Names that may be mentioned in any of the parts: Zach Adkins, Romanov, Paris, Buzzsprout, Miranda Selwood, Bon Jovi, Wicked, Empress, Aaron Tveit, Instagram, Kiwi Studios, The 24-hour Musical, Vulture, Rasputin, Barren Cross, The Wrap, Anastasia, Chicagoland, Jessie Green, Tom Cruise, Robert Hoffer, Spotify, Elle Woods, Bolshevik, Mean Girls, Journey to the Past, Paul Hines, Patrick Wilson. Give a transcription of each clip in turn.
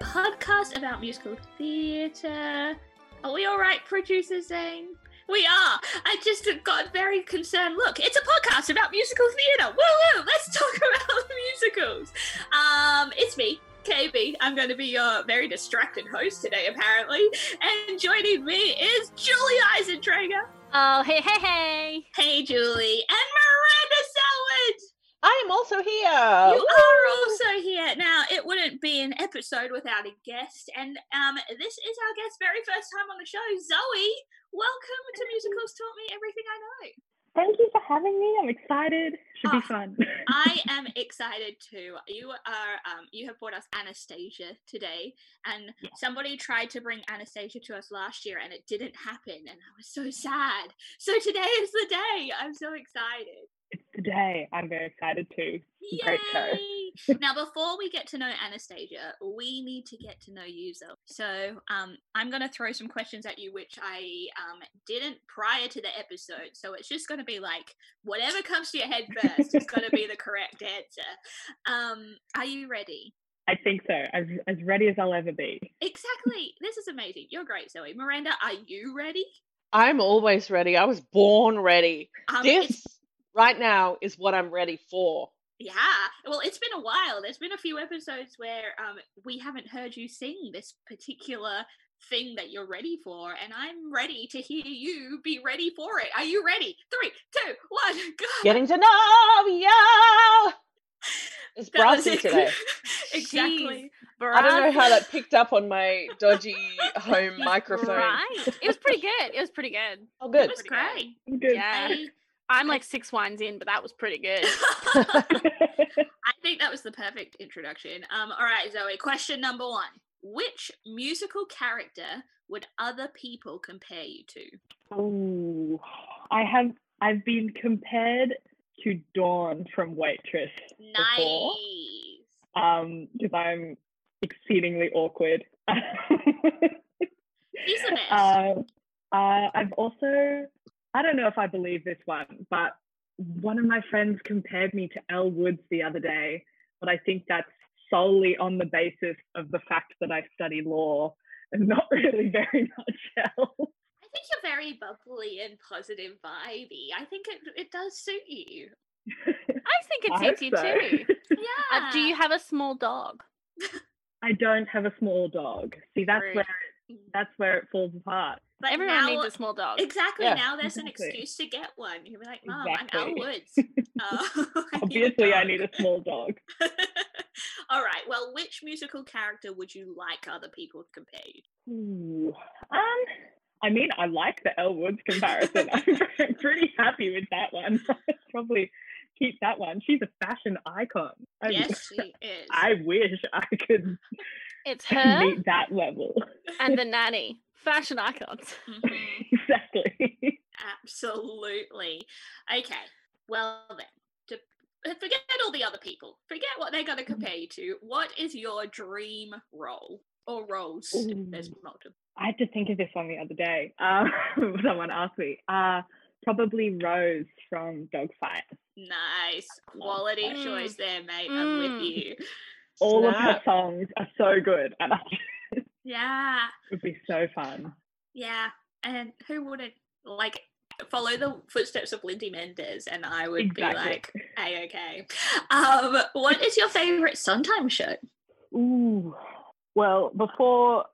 Podcast about musical theatre. Are we all right, producer Zane? We are. I just got very concerned. Look, it's a podcast about musical theatre. Woo! Let's talk about musicals. It's me, KB. I'm going to be your very distracted host today, apparently. And joining me is Julie Eisentrager. Oh, hey, hey, hey. Hey, Julie. And Miranda Selwood. I'm also here. You are also here. Now, it wouldn't be an episode without a guest, and this is our guest's very first time on the show, Zoe. Welcome to Musicals Taught Me Everything I Know. Thank you for having me. I'm excited. Should be fun. I am excited too. You are. You have brought us Anastasia today, and somebody tried to bring Anastasia to us last year, and it didn't happen, and I was so sad. So today is the day. I'm so excited. It's today. I'm very excited too. Yay! Great show. Now, before we get to know Anastasia, we need to get to know you, Zoe. So I'm going to throw some questions at you, which I didn't prior to the episode. So it's just going to be like, whatever comes to your head first is going to be the correct answer. Are you ready? I think so. I'm as ready as I'll ever be. Exactly. This is amazing. You're great, Zoe. Miranda, are you ready? I'm always ready. I was born ready. This right now is what I'm ready for. Yeah. Well, it's been a while. There's been a few episodes where we haven't heard you sing this particular thing that you're ready for, and I'm ready to hear you be ready for it. Are you ready? 3, 2, 1, go! Getting to know you! It's Bronzy today. Exactly. I don't know how that picked up on my dodgy home microphone. Right. It was pretty good. It was pretty good. Oh, good. It was great. Good. Yeah. I'm like 6 wines in, but that was pretty good. I think that was the perfect introduction. All right, Zoe, question number 1. Which musical character would other people compare you to? Ooh, I've been compared to Dawn from Waitress before. Nice. Because I'm exceedingly awkward. She's a mess. I've also... I don't know if I believe this one, but one of my friends compared me to Elle Woods the other day, but I think that's solely on the basis of the fact that I study law and not really very much else. I think you're very bubbly and positive vibey. I think it does suit you. I think it suits you too. Yeah. Do you have a small dog? I don't have a small dog. See, that's where it falls apart. But everyone needs a small dog. Exactly. Yeah, now there's an excuse to get one. You'll be like, Mom, I'm Elle Woods. Obviously, I need a small dog. All right. Well, which musical character would you like other people to compare you to? Ooh. I mean, I like the Elle Woods comparison. I'm pretty happy with that one. Probably keep that one. She's a fashion icon. Yes, she is. I wish I could meet that level. And the nanny. Fashion icons. Mm-hmm. Exactly. Absolutely. Okay. Well then, forget all the other people. Forget what they're going to compare you to. What is your dream role or roles? Ooh. If there's multiple. I had to think of this one the other day. Someone asked me. Probably Rose from Dogfight. Nice. Quality choice there, mate. I'm with you. All of her songs are so good. Yeah. It would be so fun. Yeah. And who wouldn't, like, follow the footsteps of Lindy Mendez, and I would exactly. be like, hey, okay. What is your favourite Sondheim show? Ooh. Well, before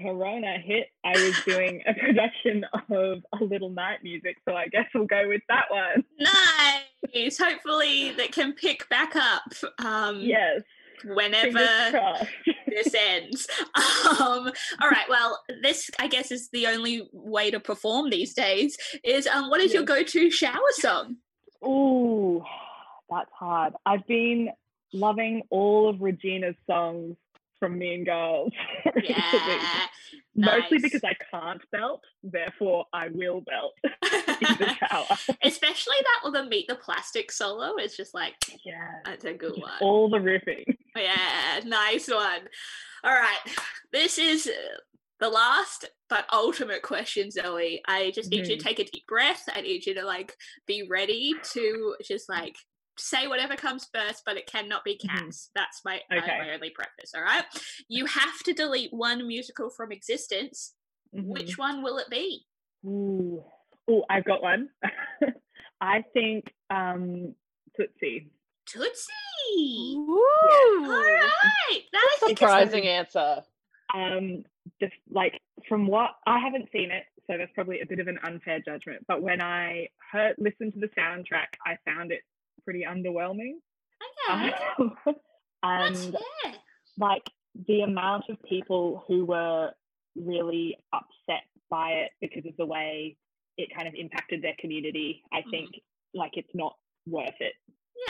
Corona hit, I was doing a production of A Little Night Music, so I guess we'll go with that one. Nice. Hopefully that can pick back up. Yes. Whenever this ends. All right, well, this I guess is the only way to perform these days is what is your go-to shower song? Ooh, that's hard. I've been loving all of Regina's songs from Mean Girls. Yeah. Mostly nice. Because I can't belt, therefore I will belt in the shower. Especially that or the Meet the Plastic solo is just like, yeah, that's a good one. All the riffing. Yeah, nice one. All right, this is the last but ultimate question, Zoe. I just need you to take a deep breath. I need you to like be ready to just like say whatever comes first, but it cannot be cats. That's my only preface. All right, you have to delete one musical from existence. Which one will it be? Oh, I've got one. I think Tootsie. Woo. Yeah. All right, that's a surprising answer. Just like from what I haven't seen it, so that's probably a bit of an unfair judgment. But when I listened to the soundtrack, I found it pretty underwhelming. Okay. And like the amount of people who were really upset by it because of the way it kind of impacted their community, I think like it's not worth it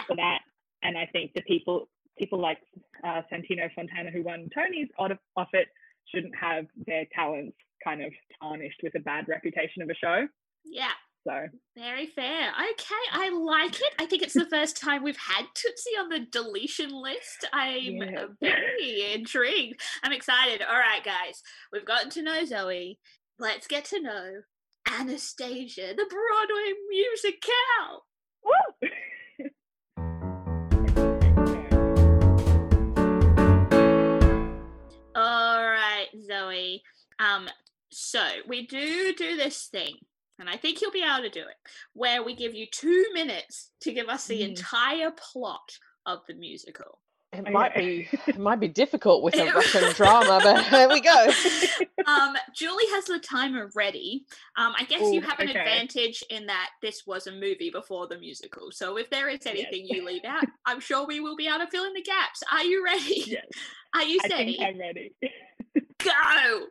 for that. And I think the people like Santino Fontana, who won Tony's off it, shouldn't have their talents kind of tarnished with a bad reputation of a show. Yeah. So very fair. Okay, I like it. I think it's the first time we've had Tootsie on the deletion list. I'm very intrigued. I'm excited. All right, guys, we've gotten to know Zoe. Let's get to know Anastasia, the Broadway musicale. Woo! All right, Zoe. So we do this thing, and I think you'll be able to do it, where we give you 2 minutes to give us the entire plot of the musical. It might be difficult with a Russian drama, but here we go. Julie has the timer ready. I guess you have an advantage in that this was a movie before the musical. So if there is anything you leave out, I'm sure we will be able to fill in the gaps. Are you ready? Yes. Are you steady? I think I'm ready. Go!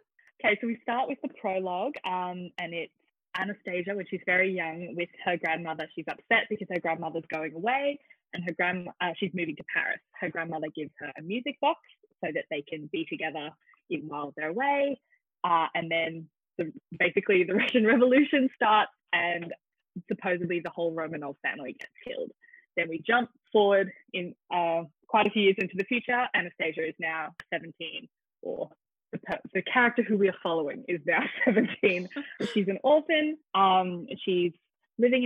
Okay, so we start with the prologue, and it's Anastasia, when she's very young, with her grandmother. She's upset because her grandmother's going away, and her she's moving to Paris. Her grandmother gives her a music box so that they can be together even while they're away. And then basically the Russian Revolution starts, and supposedly the whole Romanov family gets killed. Then we jump forward in quite a few years into the future. Anastasia is now 17, or the character who we are following is now 17. She's an orphan. She's living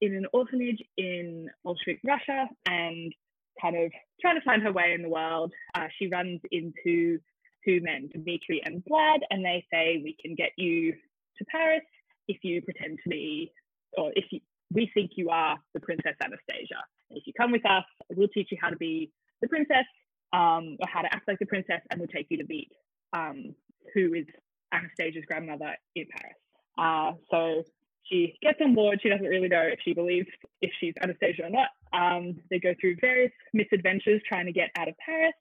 in an orphanage in Bolshevik Russia and kind of trying to find her way in the world. She runs into two men, Dmitry and Vlad, and they say, "We can get you to Paris if you pretend to be, or if you, we think you are the Princess Anastasia. If you come with us, we'll teach you how to be the princess, or how to act like the princess, and we'll take you to meet who is Anastasia's grandmother in Paris." So she gets on board. She doesn't really know if she believes if she's Anastasia or not. They go through various misadventures trying to get out of Paris.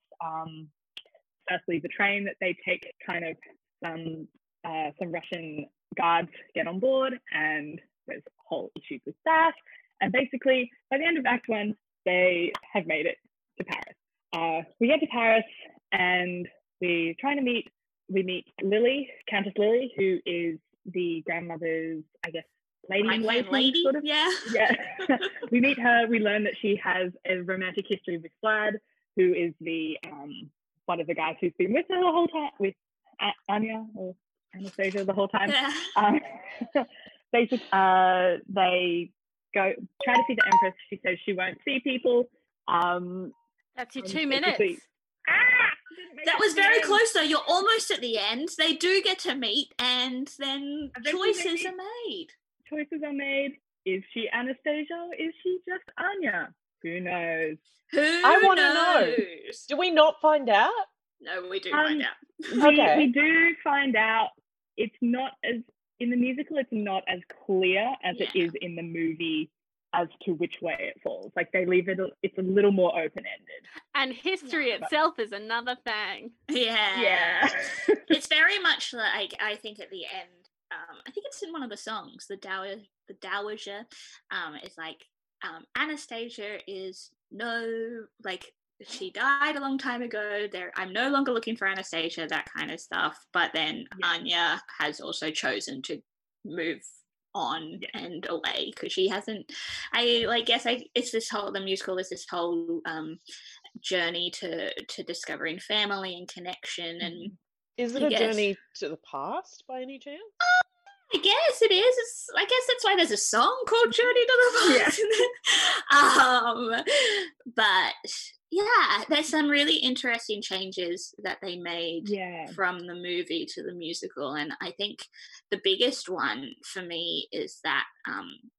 Firstly, the train that they take, kind of some Russian guards get on board, and there's whole issues with that. And basically, by the end of Act 1, they have made it to Paris. We get to Paris, and we meet Lily, Countess Lily, who is the grandmother's, I guess, lady sort of. Yeah. We meet her. We learn that she has a romantic history with Vlad, who is the one of the guys who's been with her the whole time, with Anya or Anastasia the whole time. Yeah. Basically, they go try to see the Empress. She says she won't see people. That's your 2 minutes. That was very close, though. You're almost at the end. They do get to meet, and then choices are made. Choices are made. Is she Anastasia or is she just Anya? Who knows? I want to know. Do we not find out? No, we do find out. Okay. We do find out. It's not as, in the musical, it's not as clear as it is in the movie as to which way it falls. Like, they leave it, it's a little more open-ended. And history itself is another thing. Yeah. Yeah. It's very much like, I think at the end, I think it's in one of the songs, the Dowager, is like, Anastasia is she died a long time ago. I'm no longer looking for Anastasia, that kind of stuff. But then Anya has also chosen to move on and away because she hasn't. It's this whole, the musical is this whole journey to discovering family and connection. And is it a journey to the past by any chance? I guess it is. I guess that's why there's a song called Journey to the Past. Yeah. But yeah, there's some really interesting changes that they made from the movie to the musical. And I think the biggest one for me is that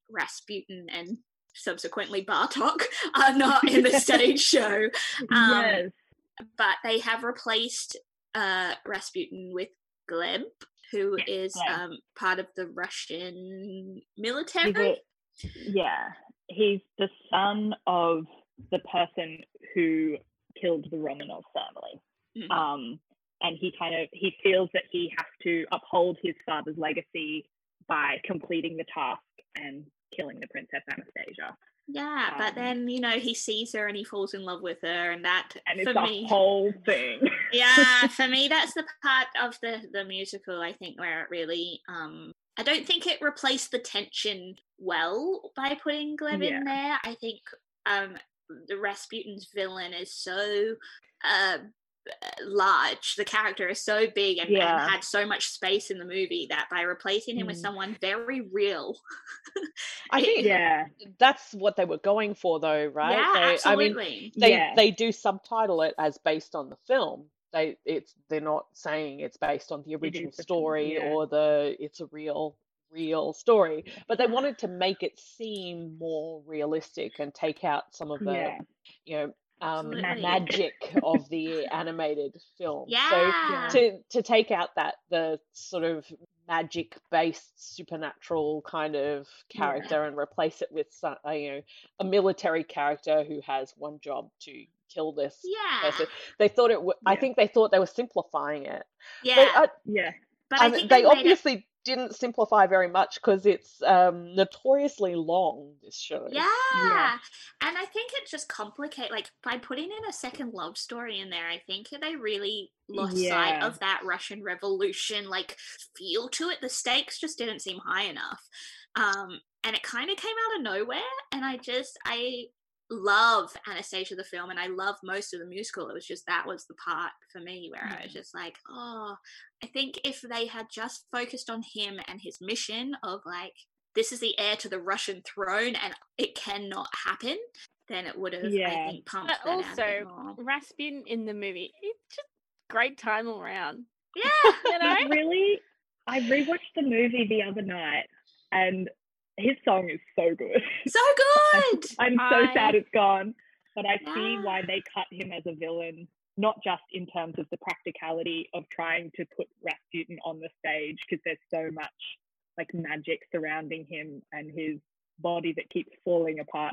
Rasputin and subsequently Bartok are not in the stage show. But they have replaced Rasputin with Gleb, who is part of the Russian military. He's the son of the person who killed the Romanov family. Mm-hmm. And he feels that he has to uphold his father's legacy by completing the task and killing the Princess Anastasia. Yeah, but then, he sees her and he falls in love with her, and that, and it's the whole thing. Yeah, for me, that's the part of the musical, I think, where it really, I don't think it replaced the tension well by putting Gleb in there. I think the Rasputin's villain is so large, the character is so big and had so much space in the movie that by replacing him with someone very real I think that's what they were going for, though, right? Absolutely. I mean, they do subtitle it as based on the film. They're not saying it's based on the original story or it's a real story, but they wanted to make it seem more realistic and take out some of the magic of the animated film. So to take out the sort of magic based supernatural kind of character and replace it with a military character who has one job, to kill this person. They thought it I think they thought they were simplifying it. But I think they obviously didn't simplify very much, because it's notoriously long, this show. And I think it just complicates, like, by putting in a second love story in there, I think they really lost sight of that Russian Revolution feel to it. The stakes just didn't seem high enough, and it kind of came out of nowhere. And I love Anastasia the film, and I love most of the musical. It was just, that was the part for me where I was just like, I think if they had just focused on him and his mission of this is the heir to the Russian throne and it cannot happen, then it would have I think pumped that out a bit more. But also Rasputin in the movie, it's just great time all around. Really, I rewatched the movie the other night, and his song is so good. So good! I'm so sad it's gone. But I see why they cut him as a villain, not just in terms of the practicality of trying to put Rasputin on the stage, because there's so much magic surrounding him and his body that keeps falling apart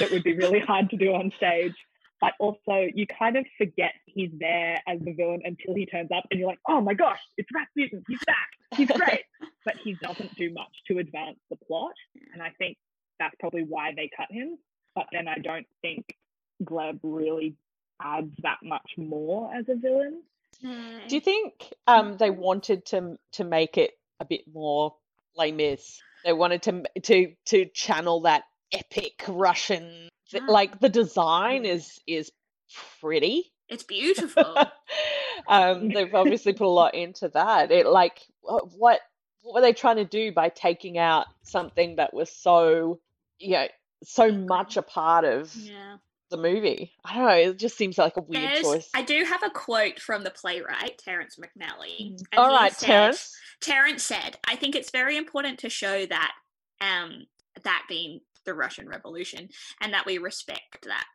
that would be really hard to do on stage. But also, you kind of forget he's there as the villain until he turns up and you're like, oh my gosh, it's Rasputin, he's back, he's great. But he doesn't do much to advance the plot, and I think that's probably why they cut him. But then I don't think Gleb really adds that much more as a villain. Do you think they wanted to make it a bit more Les Mis? They wanted to channel that epic Russian... the design is pretty. It's beautiful. They've obviously put a lot into that. It what were they trying to do by taking out something that was so much a part of the movie. I don't know. It just seems like a weird choice. I do have a quote from the playwright, Terrence McNally. All right, Terrence. Terrence said, I think it's very important to show that, that being the Russian Revolution, and that we respect that.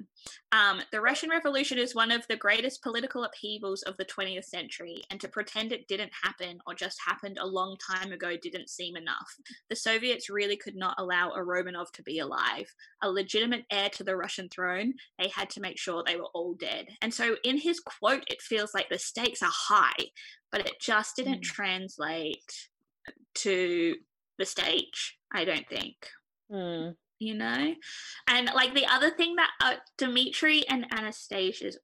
The Russian Revolution is one of the greatest political upheavals of the 20th century, and to pretend it didn't happen or just happened a long time ago didn't seem enough. The Soviets really could not allow a Romanov to be alive, a legitimate heir to the Russian throne. They had to make sure they were all dead. And so in his quote, it feels like the stakes are high, but it just didn't translate to the stage, I don't think. Mm. You know, and like the other thing that Dmitry and Anastasia's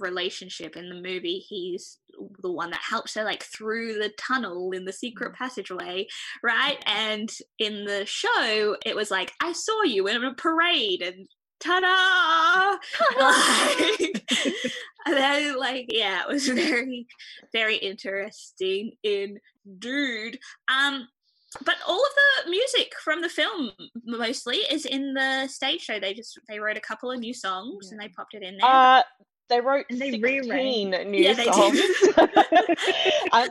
relationship in the movie, he's the one that helps her like through the tunnel in the secret passageway, right? And in the show it was like, I saw you in a parade, and ta-da! And then, like, yeah, it was very, very interesting indeed. But all of the music from the film mostly is in the stage show. They wrote a couple of new songs and they popped it in there. They wrote 16 new songs.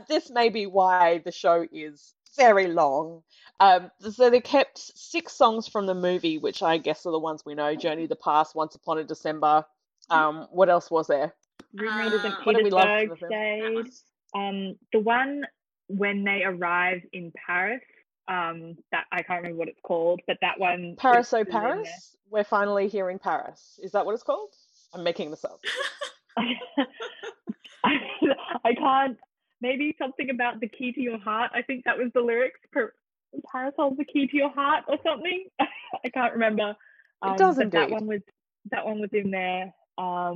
This may be why the show is very long. So they kept 6 songs from the movie, which I guess are the ones we know: Journey to the Past, Once Upon a December. What else was there? Rereaders of Petersburg stayed. The one when they arrive in Paris, that I can't remember what it's called, but that one. Paris, oh Paris, we're finally here in Paris. Is that what it's called? I'm making this up. I can't. Maybe something about the key to your heart. I think that was the lyrics. Paris holds the key to your heart, or something. I can't remember. It doesn't. That one was in there. But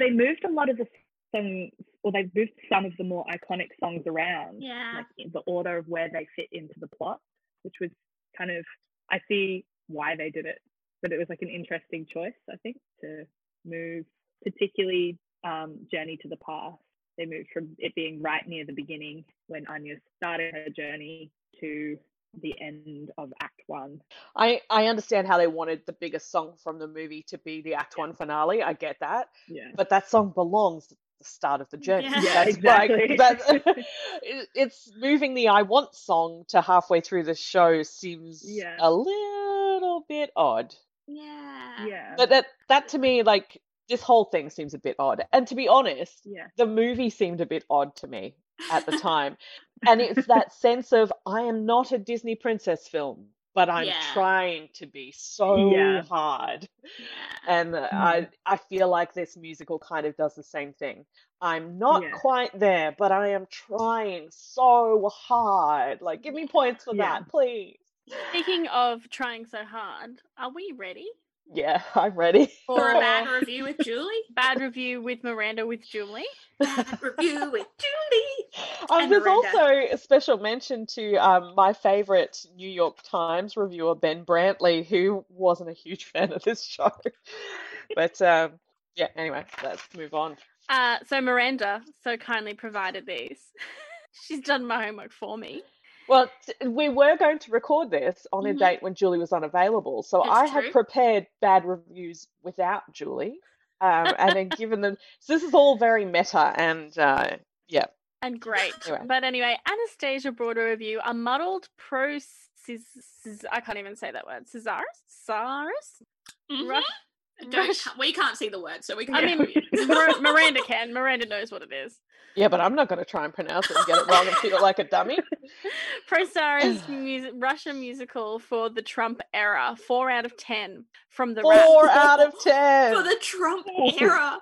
they moved a lot of the songs. Well, they've moved some of the more iconic songs around, like in the order of where they fit into the plot, which was kind of, I see why they did it, but it was like an interesting choice, I think, to move, particularly Journey to the Past. They moved from it being right near the beginning when Anya's started her journey to the end of Act 1. I understand how they wanted the biggest song from the movie to be the Act 1 finale. I get that. Yeah. But that song belongs the start of the journey. It's moving the I want song to halfway through the show seems a little bit odd. But that to me, like, this whole thing seems a bit odd, and to be honest, the movie seemed a bit odd to me at the time. And it's that sense of, I am not a Disney princess film, but I'm trying to be so hard. And I feel like this musical kind of does the same thing. I'm not quite there, but I am trying so hard. Like, give me points for that, please. Speaking of trying so hard, are we ready? Yeah, I'm ready. For a bad review with Julie? Bad review with Miranda with Julie? Bad review with Julie! There's also a special mention to my favourite New York Times reviewer, Ben Brantley, who wasn't a huge fan of this show. But, anyway, let's move on. So Miranda so kindly provided these. She's done my homework for me. Well, we were going to record this on a date when Julie was unavailable, so I had prepared bad reviews without Julie, and then given them. So this is all very meta, and and great. Anyway. But anyway, Anastasia brought a review: a muddled I can't even say that word. Cesaris. Mm-hmm. We can't see the word, so we can't. I mean, Miranda can. Miranda knows what it is. Yeah, but I'm not going to try and pronounce it and get it wrong and feel like a dummy. Prosaris Russian musical for the Trump era. 4 out of 10 from the Wrap. 4 out of 10 for the Trump era.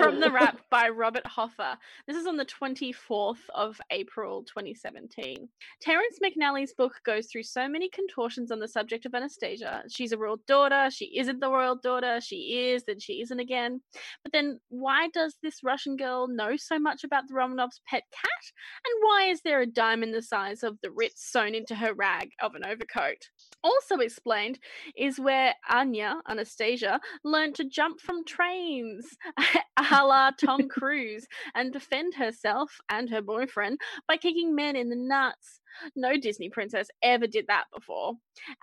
From The Wrap by Robert Hoffer. This is on the 24th of April 2017. Terrence McNally's book goes through so many contortions on the subject of Anastasia. She's a royal daughter, she isn't the royal daughter, she is, then she isn't again. But then why does this Russian girl know so much about the Romanov's pet cat? And why is there a diamond the size of the Ritz sewn into her rag of an overcoat? Also explained is where Anastasia, learned to jump from trains a la Tom Cruise and defend herself and her boyfriend by kicking men in the nuts. No Disney princess ever did that before.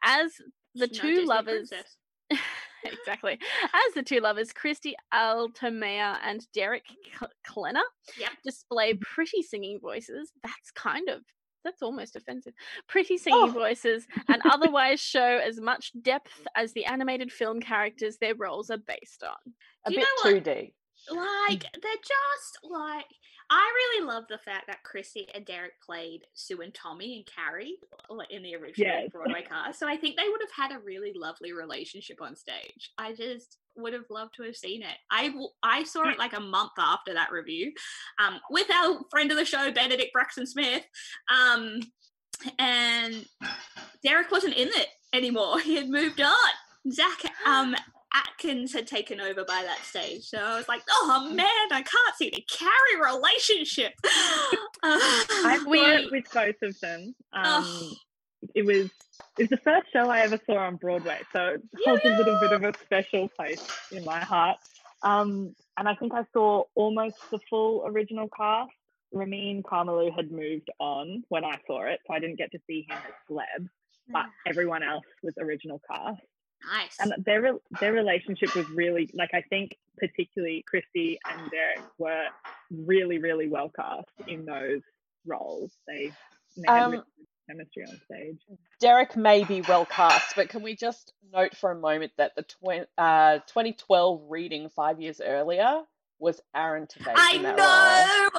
As the two lovers. Exactly. As the two lovers, Christy Altomare and Derek Klenner, yep, display pretty singing voices. That's almost offensive. Pretty singing voices, and otherwise show as much depth as the animated film characters their roles are based on. A bit 2D. Like, they're just like, I really love the fact that Christy and Derek played Sue and Tommy and Carrie in the original Broadway cast. So I think they would have had a really lovely relationship on stage. I just would have loved to have seen it. I saw it like a month after that review with our friend of the show, Benedict Braxton-Smith. And Derek wasn't in it anymore. He had moved on. Zach Adkins had taken over by that stage. So I was like, oh man, I can't see the Carrie relationship. I've worked with both of them. It was the first show I ever saw on Broadway, so it holds a little bit of a special place in my heart. And I think I saw almost the full original cast. Ramin Karmelu had moved on when I saw it, so I didn't get to see him as Gleb, but everyone else was original cast. Nice. And their relationship was really, like, I think particularly Christy and Derek were really, really well cast in those roles. They had really good chemistry on stage. Derek may be well cast, but can we just note for a moment that the 2012 reading 5 years earlier was Aaron Tveit. I know.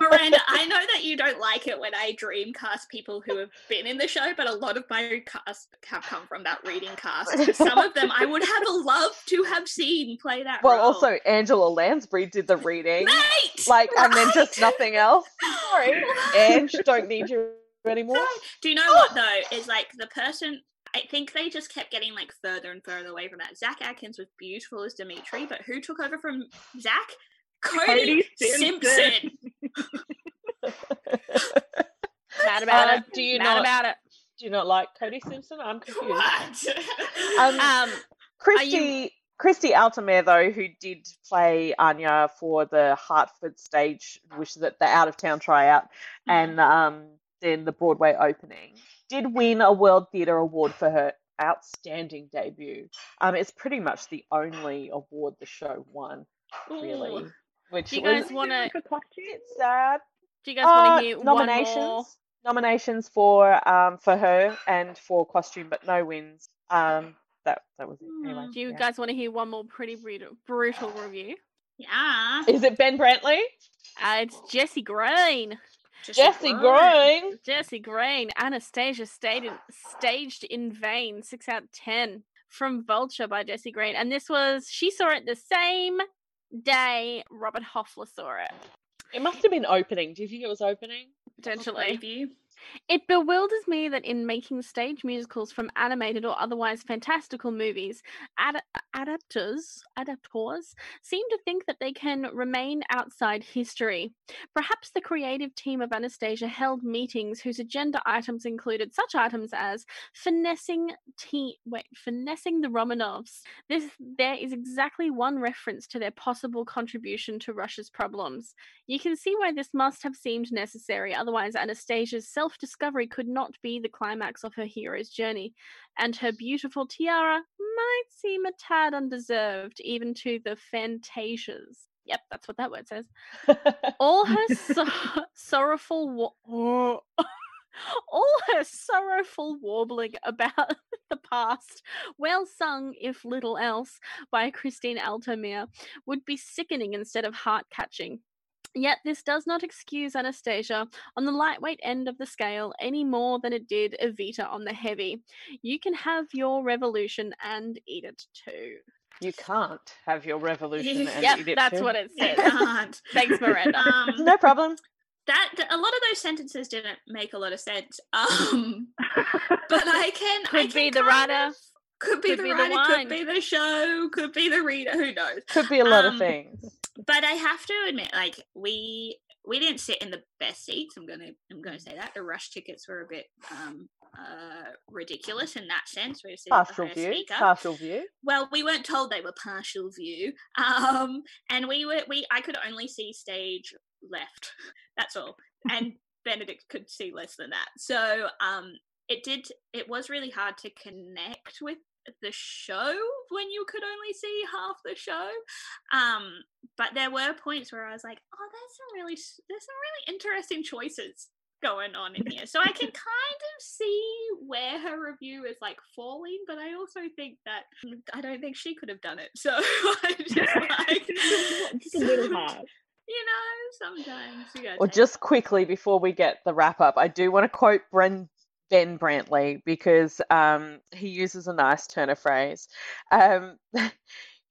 Miranda, I know that you don't like it when I dream cast people who have been in the show, but a lot of my cast have come from that reading cast. Some of them I would have loved to have seen play that role. Well, also Angela Lansbury did the reading. Mate! And then just nothing else. Sorry. Ange, don't need you anymore. No. Do you know what, though, is like the person... I think they just kept getting like further and further away from that. Zach Adkins was beautiful as Dmitry, but who took over from Zach? Cody Simpson. Mad about it. Do you not like Cody Simpson? I'm confused. What? Christy Altomare, though, who did play Anya for the Hartford stage, which is the out-of-town tryout, and then the Broadway opening, did win a World Theatre Award for her outstanding debut. It's pretty much the only award the show won, really. Which do you guys want to? It's sad. Do you guys want to hear nominations? One more? Nominations for her and for costume, but no wins. That was it. Anyway, do you guys want to hear one more pretty brutal review? Yeah. Is it Ben Brantley? It's Jessie Green. Jessie Green. Anastasia staged in vain. 6 out of 10 from Vulture by Jessie Green. And she saw it the same day Robert Hoffler saw it. It must have been opening. Do you think it was opening? Potentially. It bewilders me that in making stage musicals from animated or otherwise fantastical movies, adaptors seem to think that they can remain outside history. Perhaps the creative team of Anastasia held meetings whose agenda items included such items as finessing the Romanovs. There is exactly one reference to their possible contribution to Russia's problems. You can see why this must have seemed necessary, otherwise Anastasia's self-discovery could not be the climax of her hero's journey, and her beautiful tiara might seem a tad undeserved, even to the Fantasias. Yep, that's what that word says. All her sorrowful warbling about the past, well sung, if little else, by Christine Altomare, would be sickening instead of heart-catching. Yet this does not excuse Anastasia on the lightweight end of the scale any more than it did Evita on the heavy. You can have your revolution and eat it too. You can't have your revolution and eat it too. That's what it says. You can't. Thanks, Miranda. No problem. A lot of those sentences didn't make a lot of sense. But I can... Could be the writer, could be the show, could be the reader, who knows? Could be a lot of things. But I have to admit, like, we didn't sit in the best seats. I'm gonna say that. The rush tickets were a bit ridiculous in that sense. We were sitting partial view. Well, we weren't told they were partial view. And I could only see stage left. That's all. And Benedict could see less than that. So it was really hard to connect with the show when you could only see half the show, but there were points where I was like, oh, there's some really interesting choices going on in here. So I can kind of see where her review is like falling, but I also think that I don't think she could have done it, so I just like it's a little hard, you know, sometimes you gotta. Well, just quickly before we get the wrap up, I do want to quote Ben Brantley, because he uses a nice turn of phrase.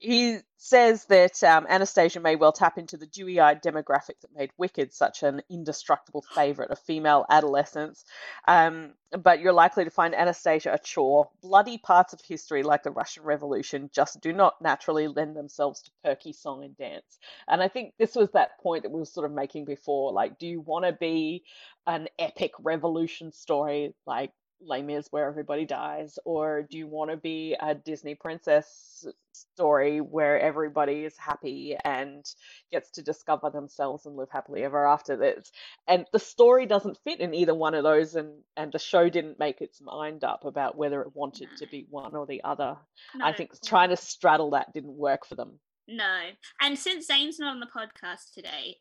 He says that Anastasia may well tap into the dewy-eyed demographic that made Wicked such an indestructible favourite of female adolescents, but you're likely to find Anastasia a chore. Bloody parts of history like the Russian Revolution just do not naturally lend themselves to perky song and dance. And I think this was that point that we were sort of making before, like, do you want to be an epic revolution story like Les Mis, where everybody dies, or do you want to be a Disney princess story where everybody is happy and gets to discover themselves and live happily ever after? This and the story doesn't fit in either one of those, and the show didn't make its mind up about whether it wanted to be one or the other. I think trying to straddle that didn't work for them. No, and since Zane's not on the podcast today,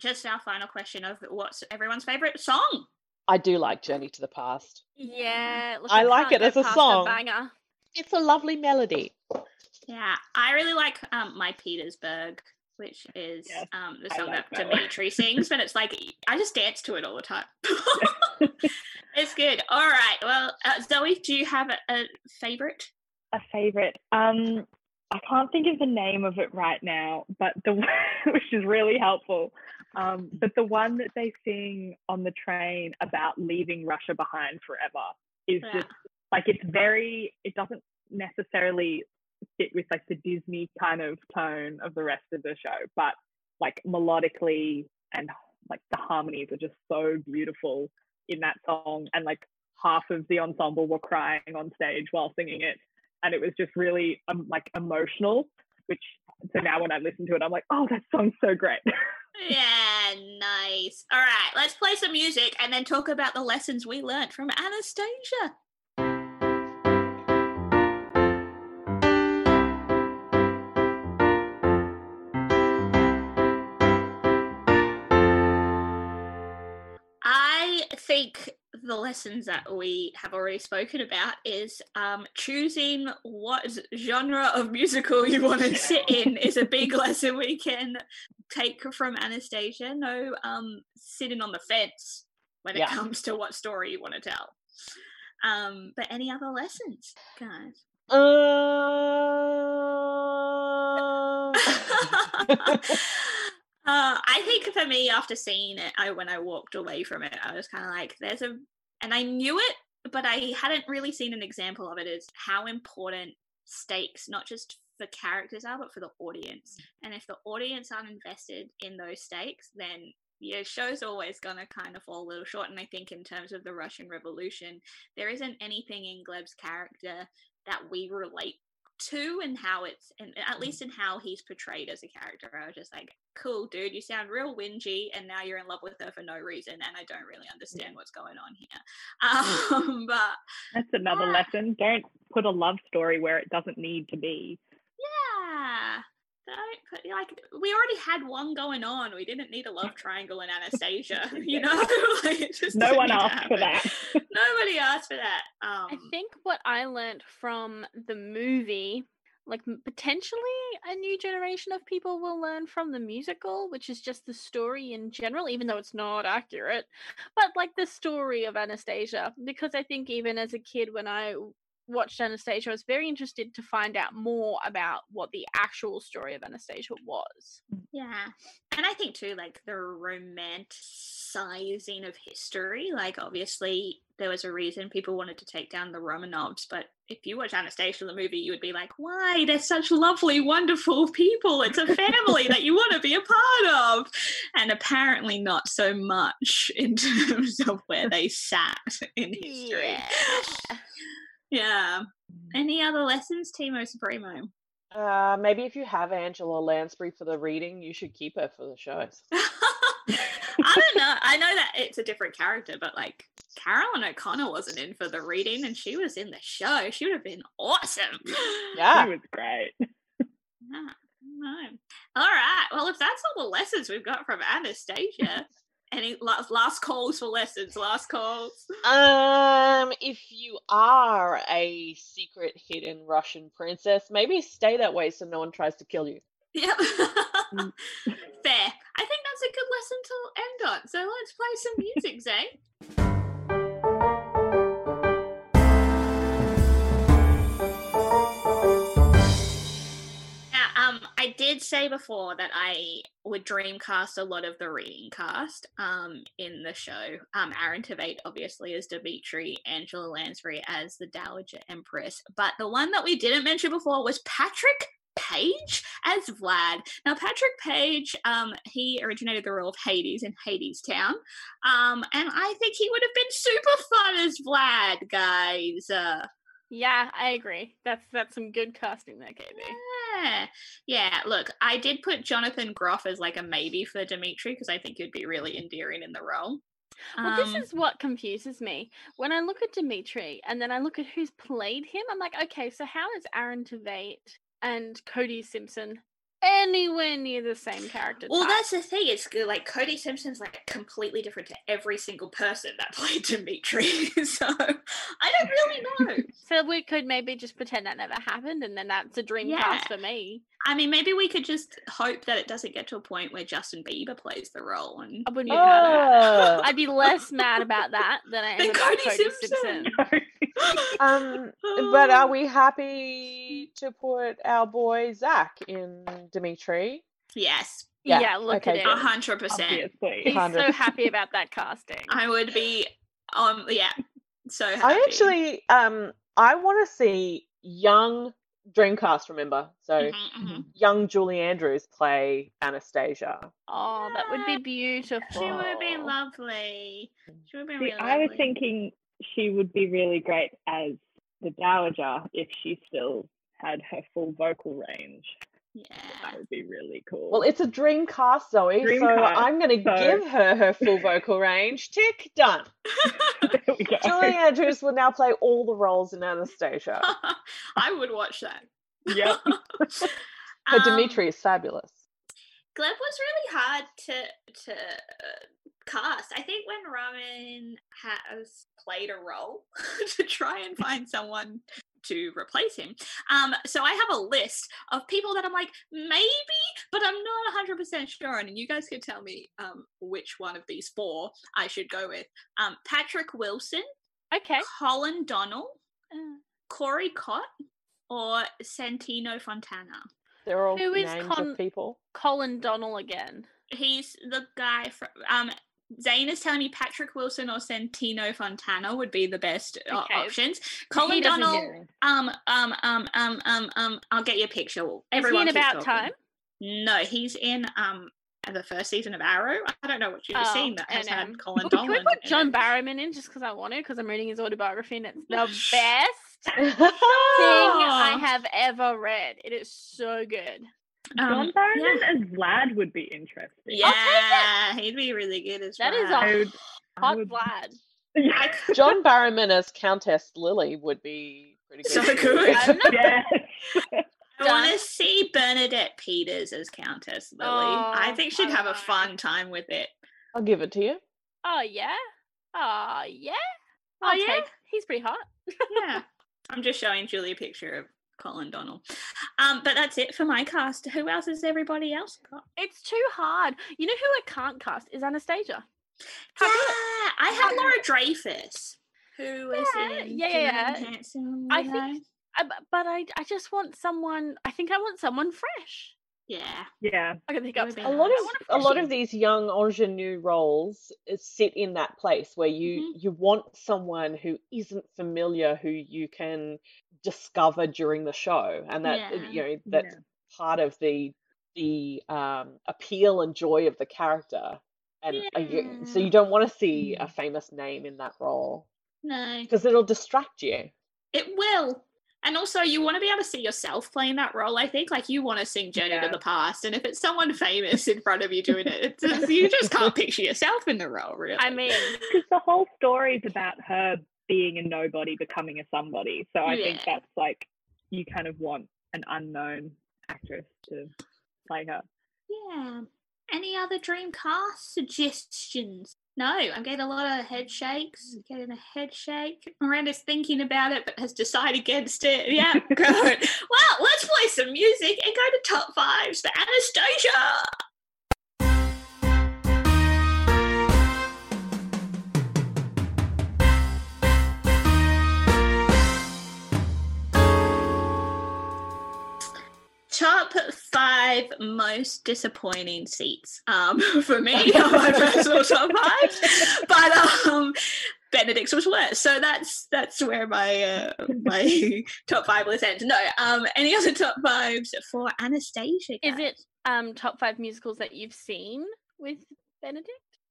just our final question of what's everyone's favorite song. I do like Journey to the Past. Yeah. I like it as a song. Banger. It's a lovely melody. Yeah. I really like My Petersburg, which is the song that Dmitry sings, but it's like, I just dance to it all the time. It's good. All right. Well, Zoe, do you have a favourite? A favourite? I can't think of the name of it right now, but which is really helpful. But the one that they sing on the train about leaving Russia behind forever is just like, it's very, it doesn't necessarily fit with like the Disney kind of tone of the rest of the show, but like melodically and like the harmonies are just so beautiful in that song. And like half of the ensemble were crying on stage while singing it. And it was just really like emotional, which, so now when I listen to it, I'm like, oh, that song's so great. Yeah, nice. All right, let's play some music and then talk about the lessons we learned from Anastasia. I think the lessons that we have already spoken about is choosing what genre of musical you want to sit in is a big lesson we can take from Anastasia. No sitting on the fence when it comes to what story you want to tell. But any other lessons, guys? I think for me, after seeing it, when I walked away from it, I was kind of like, and I knew it, but I hadn't really seen an example of it, is how important stakes, not just for characters are, but for the audience. And if the audience aren't invested in those stakes, then your show's always going to kind of fall a little short. And I think in terms of the Russian Revolution, there isn't anything in Gleb's character that we relate to, and how it's, and at least in how he's portrayed as a character, I was just like, cool dude, you sound real whingy and now you're in love with her for no reason and I don't really understand what's going on here. But that's another lesson. Don't put a love story where it doesn't need to be. Don't put, like, we already had one going on, we didn't need a love triangle in Anastasia. You know, like, it just, no one asked for that. Nobody asked for that. I think what I learned from the movie, like, potentially a new generation of people will learn from the musical, which is just the story in general, even though it's not accurate, but like the story of Anastasia, because I think even as a kid when I watched Anastasia, I was very interested to find out more about what the actual story of Anastasia was. Yeah, and I think too, like, the romanticizing of history, like, obviously there was a reason people wanted to take down the Romanovs, but if you watch Anastasia the movie, you would be like, why? They're such lovely, wonderful people, it's a family that you want to be a part of. And apparently not so much in terms of where they sat in history. Yeah. Any other lessons, Timo Supremo? Maybe if you have Angela Lansbury for the reading, you should keep her for the shows. I don't know. I know that it's a different character, but like, Carolyn O'Connor wasn't in for the reading and she was in the show. She would have been awesome. Yeah. She was great. No. All right. Well, if that's all the lessons we've got from Anastasia, any last calls for lessons? Last calls. If you are a secret hidden Russian princess, maybe stay that way so no one tries to kill you. Yep. Fair. I think that's a good lesson to end on. So let's play some music, Zane. I did say before that I would dreamcast a lot of the reading cast in the show. Aaron Tveit obviously as Dmitry, Angela Lansbury as the Dowager Empress. But the one that we didn't mention before was Patrick Page as Vlad. Now, Patrick Page, he originated the role of Hades in Hadestown. And I think he would have been super fun as Vlad, guys. Yeah, I agree. That's some good casting there, KB. Yeah, look, I did put Jonathan Groff as like a maybe for Dmitry because I think he'd be really endearing in the role. Well, this is what confuses me. When I look at Dmitry and then I look at who's played him, I'm like, okay, so how is Aaron Tveit and Cody Simpson anywhere near the same character type? Well, that's the thing. It's like Cody Simpson's like completely different to every single person that played Dmitry. So I don't really know. So we could maybe just pretend that never happened and then that's a dream cast for me. I mean, maybe we could just hope that it doesn't get to a point where Justin Bieber plays the role. And I wouldn't be mad about that. I'd be less mad about that than I am about Cody Simpson. But are we happy to put our boy Zach in Dmitry? Yes. Yeah, look at it. 100%. He's 100%. So happy about that casting. I would be, so happy. I actually, I want to see young Dreamcast, remember? So young Julie Andrews play Anastasia. Oh, that would be beautiful. She would be lovely. She would be really lovely. I was thinking she would be really great as the Dowager if she still had her full vocal range. Yeah. That would be really cool. Well, it's a dream cast, Zoe, I'm going to give her her full vocal range. Tick, done. There we go. Julie Andrews will now play all the roles in Anastasia. I would watch that. Yep. But Dmitry is fabulous. Gleb was really hard to cast. I think when Roman has played a role to try and find someone to replace him. So I have a list of people that I'm like, maybe, but I'm not 100% sure. And you guys can tell me which one of these four I should go with. Patrick Wilson. Okay. Colin Donnell. Corey Cott. Or Santino Fontana. They're all names of people. Colin Donnell again. He's the guy from... Zane is telling me Patrick Wilson or Santino Fontana would be the best options. Colin Donnell, I'll get your picture. Everyone is he in About Time? No, he's in the first season of Arrow. I don't know what you've seen that has had Colin Donnell. Can we put John Barrowman in just because I want to? Because I'm reading his autobiography and it's the best thing I have ever read. It is so good. John Barrowman as Vlad would be interesting. Yeah, he'd be really good as Vlad. That is a hot Vlad. Yeah. John Barrowman as Countess Lily would be pretty good. So good. I want to see Bernadette Peters as Countess Lily. I think she'd have a fun time with it. I'll give it to you. He's pretty hot. Yeah. I'm just showing Julie a picture of Colin Donnell. But that's it for my cast. Who else has everybody else got? It's too hard. You know who I can't cast is Anastasia. I had Laura Dreyfus, who is in Hanson. I just want someone. I think I want someone fresh. Yeah. I can think of a lot of these young ingenue roles sit in that place where you want someone who isn't familiar, who you can discover during the show, and that's part of the appeal and joy of the character. And so you don't want to see a famous name in that role, no, because it'll distract you. It will. And also you want to be able to see yourself playing that role, I think. Like, you want to sing Journey to the Past. And if it's someone famous in front of you doing it, it's, you just can't picture yourself in the role, really. I mean, because the whole story is about her being a nobody, becoming a somebody. So I think that's like, you kind of want an unknown actress to play her. Yeah. Any other dream cast suggestions? No, I'm getting a lot of head shakes. I'm getting a head shake. Miranda's thinking about it but has decided against it. Yeah, good. Well, let's play some music and go to Top 5s for Anastasia. Top 5 most disappointing seats for me on my personal top 5, but Benedict's was worse. So that's where my my top 5 list ends. No, any other top 5s for Anastasia? Guys? Is it top 5 musicals that you've seen with Benedict?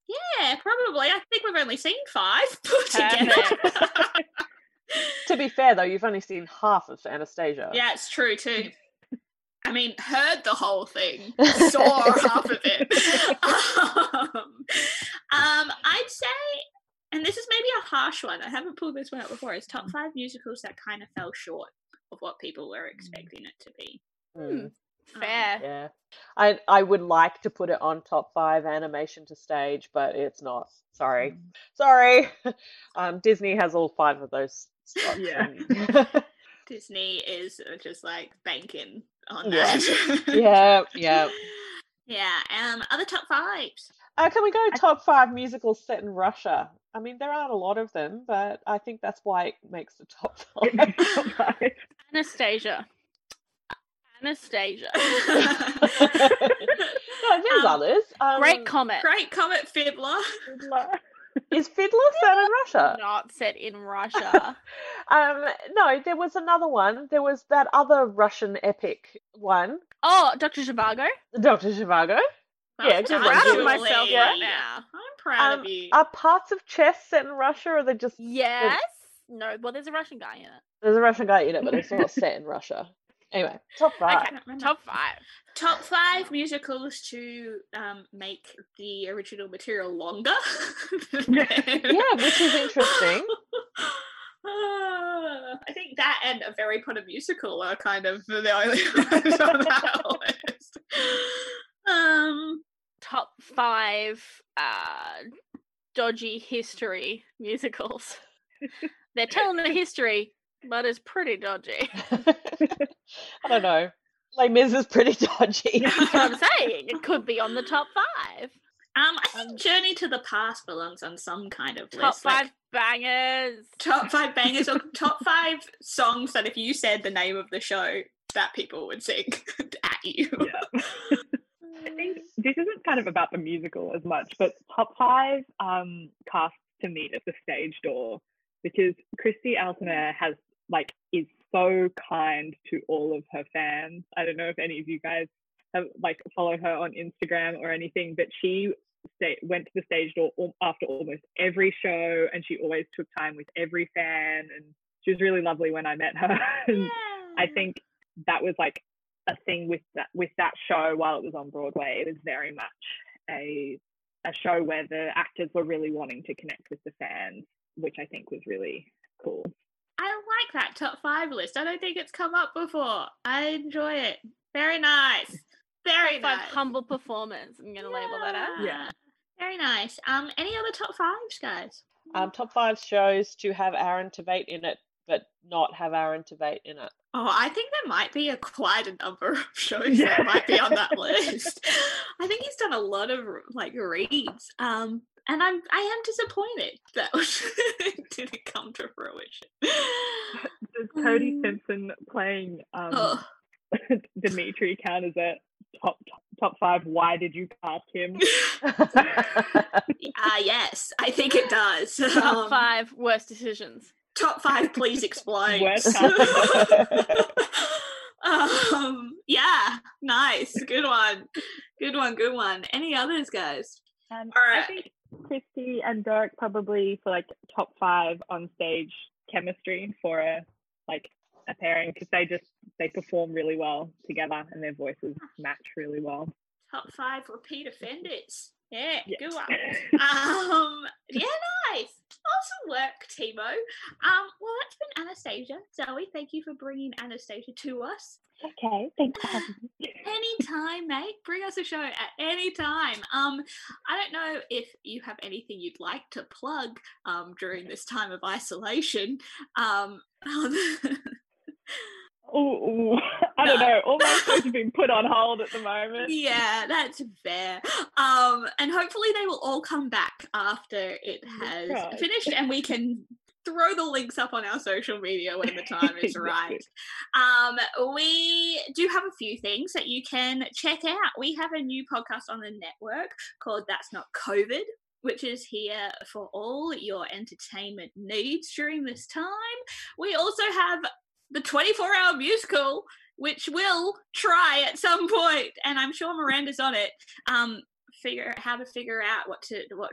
Yeah, probably. I think we've only seen 5 put together. To be fair, though, you've only seen half of Anastasia. Yeah, it's true too. I mean, heard the whole thing, saw half of it. I'd say, and this is maybe a harsh one, I haven't pulled this one out before, is top 5 musicals that kind of fell short of what people were expecting it to be. Fair. Yeah. I would like to put it on top 5 animation to stage, but it's not. Sorry. Sorry. Disney has all 5 of those spots. Yeah. Disney is just like banking on that. Yeah. Other top 5s. Can we go top 5 musicals set in Russia? I mean, there aren't a lot of them, but I think that's why it makes the top 5. Anastasia. No, there's others. Great Comet, Fiddler. Is Fiddler set in Russia? Not set in Russia. No, there was another one. There was that other Russian epic one. Oh, Dr. Zhivago. Yeah, good. I'm proud of myself right now. I'm proud of you. Are parts of Chess set in Russia, or are they just... Yes. No, well, there's a Russian guy in it. But it's not set in Russia. Anyway, top 5. Okay, Top 5 musicals to make the original material longer. Yeah, which is interesting. I think that and A Very Potter Musical are kind of the only ones on that list. Top 5 dodgy history musicals. They're telling the history, but it's pretty dodgy. I don't know. Les Mis is pretty dodgy. That's what I'm saying. It could be on the top 5. I think Journey to the Past belongs on some kind of top list. Top 5 bangers or top 5 songs that if you said the name of the show that people would sing at you. Yeah. I think this isn't kind of about the musical as much, but top 5 casts to meet at the stage door, because Christy Altomare is so kind to all of her fans. I don't know if any of you guys have follow her on Instagram or anything, but she went to the stage door after almost every show, and she always took time with every fan, and she was really lovely when I met her. And I think that was a thing with that show while it was on Broadway. It was very much a show where the actors were really wanting to connect with the fans, which I think was really cool. I like that top 5 list. I don't think it's come up before. I enjoy it. Very nice. Very nice. Humble performance. I'm going to label that out. Yeah. Very nice. Any other top 5s, guys? Top 5 shows to have Aaron Tveit in it, but not have Aaron Tveit in it. Oh, I think there might be quite a number of shows that might be on that list. I think he's done a lot of reads. And I am disappointed that didn't come to fruition. Does Cody Simpson playing Dmitry count as a top 5? Why did you cast him? Yes, I think it does. Top 5 worst decisions. Top 5, please explain. Worst yeah, nice, good one. Any others, guys? All right. I think Christy and Derek probably for top 5 on stage chemistry for a a pairing because they perform really well together and their voices match really well. Top five repeat offenders. Yeah, yes. Good one. Yeah, nice. Awesome work, Timo. Well, that's been Anastasia. Zoe, thank you for bringing Anastasia to us. Okay, thanks for having me. Anytime, mate. Bring us a show at any time. I don't know if you have anything you'd like to plug during this time of isolation. Oh, I don't know. All my shows have been put on hold at the moment. Yeah, that's fair. And hopefully they will all come back after it has finished and we can throw the links up on our social media when the time is right. We do have a few things that you can check out. We have a new podcast on the network called That's Not COVID, which is here for all your entertainment needs during this time. We also have The 24-hour Musical, which we'll try at some point, and I'm sure Miranda's on it. Figure out what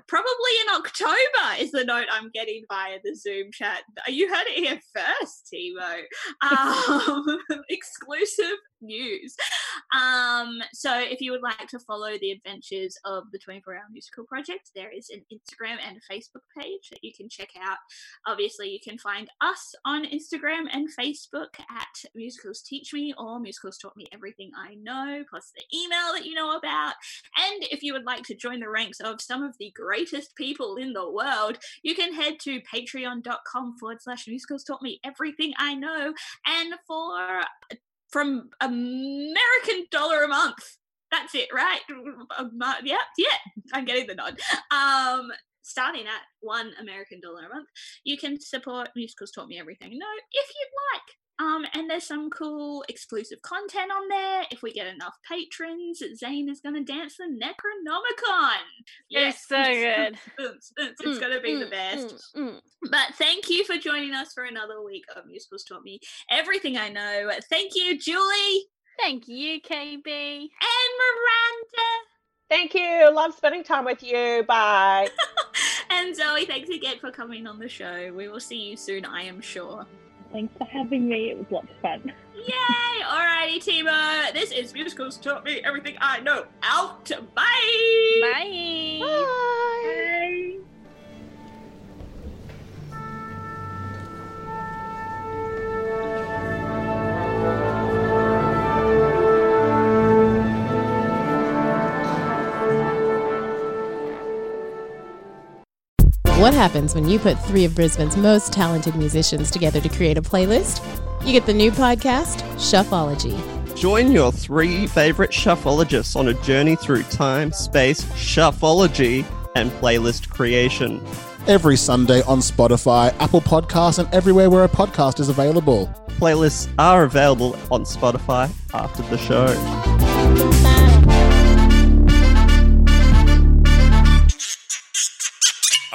probably in October is the note I'm getting via the Zoom chat. You heard it here first, Timo. Exclusive news. So if you would like to follow the adventures of the 24-hour musical project, there is an Instagram and a Facebook page that you can check out. Obviously you can find us on Instagram and Facebook at Musicals Teach Me or Musicals Taught Me Everything I Know, plus the email that you know about. And if you would like to join the ranks of some of the greatest people in the world, you can head to patreon.com/musicals taught me everything I know, and from American dollar a month. That's it, right? Yeah, I'm getting the nod. Starting at $1 American dollar a month, you can support Musicals Taught Me Everything You Know if you'd like. And there's some cool exclusive content on there. If we get enough patrons, Zane is going to dance the Necronomicon. Yes, it's so good. It's going to be the best. But thank you for joining us for another week of Musicals Taught Me Everything I Know. Thank you, Julie. Thank you, KB. And Miranda. Thank you. Love spending time with you. Bye. And Zoe, thanks again for coming on the show. We will see you soon, I am sure. Thanks for having me. It was lots of fun. Yay! Alrighty, Timo. This is Musicals Taught Me Everything I Know. Out. Bye. Bye. Bye. Bye. What happens when you put three of Brisbane's most talented musicians together to create a playlist? You get the new podcast, Shuffology. Join your three favorite shuffologists on a journey through time, space, shuffology, and playlist creation. Every Sunday on Spotify, Apple Podcasts, and everywhere where a podcast is available. Playlists are available on Spotify after the show.